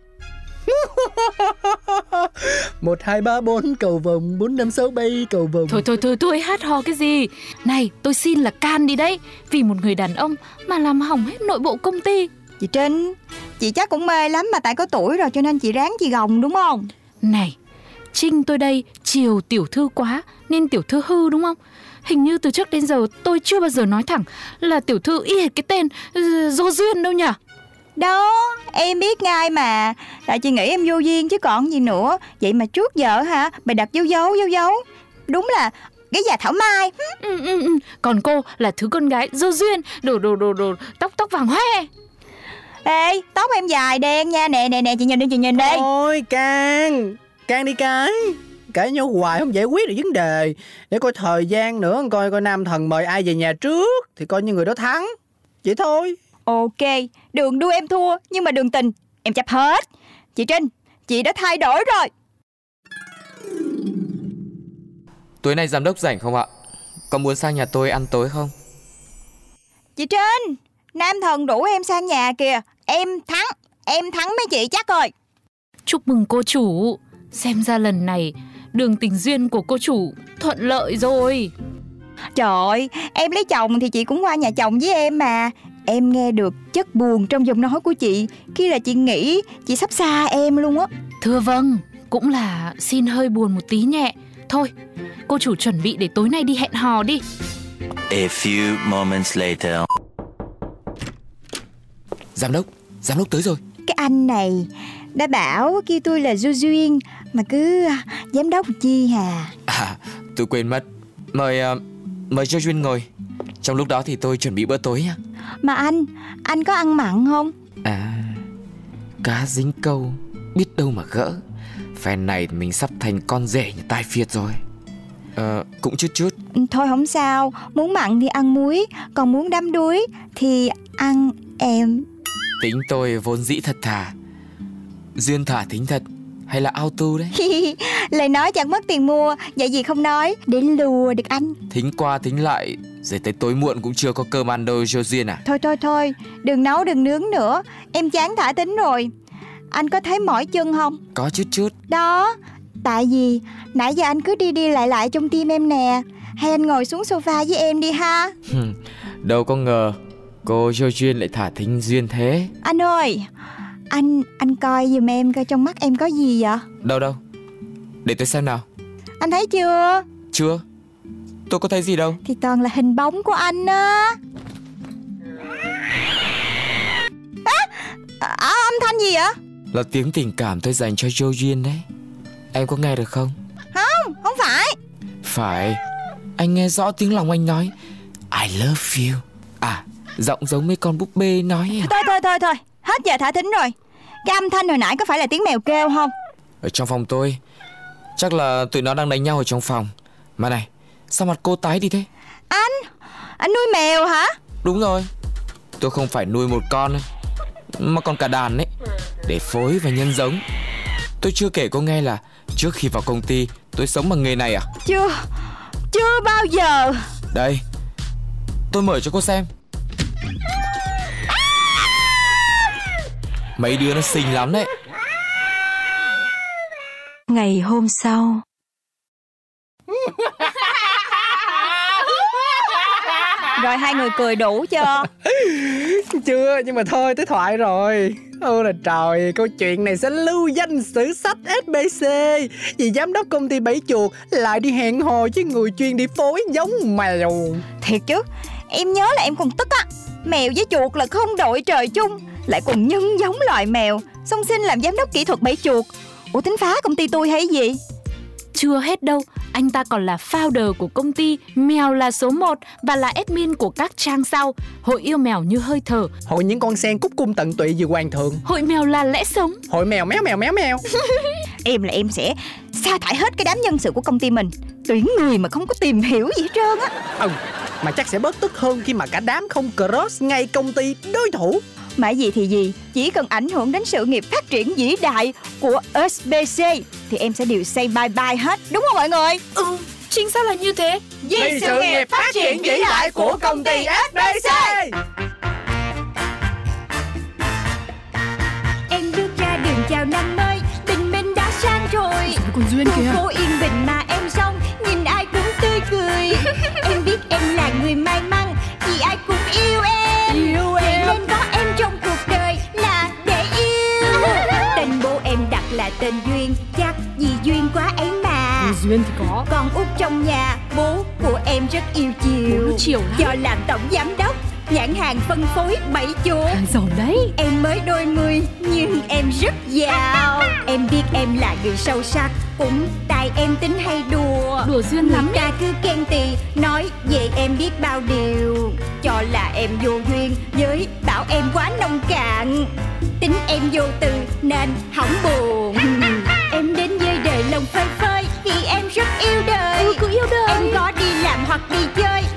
một hai ba bốn cầu vồng bốn năm sáu bay cầu vồng. Thôi thôi thôi thôi hát hò cái gì? Này, tôi xin là can đi đấy, vì một người đàn ông mà làm hỏng hết nội bộ công ty. Chị Trinh, chị chắc cũng mê lắm mà tại có tuổi rồi cho nên chị ráng chị gồng đúng không? Này, Trinh tôi đây chiều tiểu thư quá nên tiểu thư hư đúng không? Hình như từ trước đến giờ tôi chưa bao giờ nói thẳng là tiểu thư y hệt cái tên Do Duyên đâu nhỉ? Đó, em biết ngay mà. Tại chị nghĩ em vô duyên chứ còn gì nữa. Vậy mà trước giờ hả, mày đặt dấu dấu dấu dấu. Đúng là cái già thảo mai. ừ, ừ, ừ. Còn cô là thứ con gái Do Duyên. Đồ đồ đồ đồ tóc tóc vàng hoe. Ê, tóc em dài đen nha. Nè nè nè, chị nhìn đi, chị nhìn đi. Ôi, can Can đi cái cãi nhau hoài không giải quyết được vấn đề. Để coi thời gian nữa, coi coi nam thần mời ai về nhà trước thì coi như người đó thắng. Vậy thôi. Ok, đường đua em thua, nhưng mà đường tình em chấp hết. Chị Trinh, chị đã thay đổi rồi. Tối nay giám đốc rảnh không ạ? Có muốn sang nhà tôi ăn tối không? Chị Trinh, nam thần đủ em sang nhà kìa. Em thắng, em thắng mấy chị chắc rồi. Chúc mừng cô chủ. Xem ra lần này đường tình duyên của cô chủ thuận lợi rồi. Trời ơi, em lấy chồng thì chị cũng qua nhà chồng với em mà. Em nghe được chất buồn trong giọng nói của chị khi là chị nghĩ chị sắp xa em luôn á. Thưa vâng, cũng là xin hơi buồn một tí nhẹ. Thôi, cô chủ chuẩn bị để tối nay đi hẹn hò đi. A few moments later. Giám đốc, giám đốc tới rồi. Cái anh này đã bảo kêu tôi là Du Duyên mà cứ giám đốc chi hà. À, tôi quên mất. Mời, mời Du Duyên ngồi. Trong lúc đó thì tôi chuẩn bị bữa tối nhá. Mà anh, anh có ăn mặn không? À, cá dính câu, biết đâu mà gỡ. Phen này mình sắp thành con rể nhà tài phiệt rồi. Ờ, à, cũng chút chút. Thôi không sao, muốn mặn thì ăn muối, còn muốn đắm đuối thì ăn em. Tính tôi vốn dĩ thật thà. Duyên thả thính thật, hay là auto đấy. Lời nói chẳng mất tiền mua, vậy gì không nói, để lùa được anh. Thính qua thính lại, rồi tới tối muộn cũng chưa có cơm ăn đâu Jo Duyên à. Thôi thôi thôi, đừng nấu đừng nướng nữa, em chán thả thính rồi. Anh có thấy mỏi chân không? Có chút chút. Đó, tại vì nãy giờ anh cứ đi đi lại lại trong tim em nè. Hay anh ngồi xuống sofa với em đi ha. Đâu có ngờ, cô Jo Duyên lại thả thính duyên thế. Anh ơi, Anh anh coi giùm em coi trong mắt em có gì vậy? Đâu đâu, để tôi xem nào. Anh thấy chưa? Chưa, tôi có thấy gì đâu. Thì toàn là hình bóng của anh á. À, à, à, âm thanh gì vậy? Là tiếng tình cảm tôi dành cho Jo Duyên đấy. Em có nghe được không? Không, không phải. Phải, anh nghe rõ tiếng lòng anh nói I love you. À, giọng giống mấy con búp bê nói. Thôi thôi thôi thôi, hết giờ thả thính rồi. Cái âm thanh hồi nãy có phải là tiếng mèo kêu không? Ở trong phòng tôi. Chắc là tụi nó đang đánh nhau ở trong phòng. Mà này, sao mặt cô tái đi thế? Anh, anh nuôi mèo hả? Đúng rồi, tôi không phải nuôi một con mà còn cả đàn ấy, để phối và nhân giống. Tôi chưa kể cô nghe là trước khi vào công ty tôi sống bằng nghề này à? Chưa, chưa bao giờ. Đây, tôi mở cho cô xem. Mấy đứa nó xinh lắm đấy. Ngày hôm sau. Rồi hai người cười đủ chưa? Chưa, nhưng mà thôi tới thoại rồi. Ôi là trời, câu chuyện này sẽ lưu danh sử sách ét bê xê. Vì giám đốc công ty Bảy Chuột lại đi hẹn hò với người chuyên đi phối giống mèo. Thiệt chứ, em nhớ là em còn tức á. Mèo với chuột là không đội trời chung, lại còn nhân giống loài mèo, xong xin làm giám đốc kỹ thuật Bảy Chuột. Ủa tính phá công ty tôi hay gì? Chưa hết đâu, anh ta còn là founder của công ty Mèo là số một và là admin của các trang sau: Hội yêu mèo như hơi thở, Hội những con sen cúc cung tận tụy vì hoàng thượng, Hội mèo là lẽ sống, Hội mèo méo mèo méo mèo. Em là em sẽ sa thải hết cái đám nhân sự của công ty mình, tuyển người mà không có tìm hiểu gì hết trơn á. Ừ, mà chắc sẽ bớt tức hơn khi mà cả đám không cross ngay công ty đối thủ. Mà gì thì gì, chỉ cần ảnh hưởng đến sự nghiệp phát triển vĩ đại của ét bê xê thì em sẽ đều say bye bye hết, đúng không mọi người? Ừ. Chính xác là như thế. Vì sự nghiệp phát triển vĩ đại của công ty ép bê xê. Em bước ra đường chào năm mới, tình mình đã sang rồi. Còn Duyên kìa. Cô yên bình mà em xong, nhìn ai cũng tươi cười. Em biết em là người may mắn, vì ai cũng yêu em. Yêu em. Nên có em trong cuộc đời là để yêu. Tên bố em đặt là tên Duyên, chắc vì duyên quá ấy mà. Duyên thì có. Con út trong nhà, bố của em rất yêu chiều. chiều Do làm tổng giám đốc nhãn hàng phân phối bảy chỗ. Giàu đấy. Em mới đôi mươi nhưng em rất giàu. Em biết em là người sâu sắc, cũng tại em tính hay đùa. Đùa Duyên người lắm. Ta cứ khen tì, nói về em biết bao điều. Cho là em vô duyên, với bảo em quá nông cạn. Tính em vô từ nên hỏng buồn. Em đến với đời lòng phơi phới vì em rất yêu đời. Ừ, cứ yêu đời. Em có đi làm hoặc đi chơi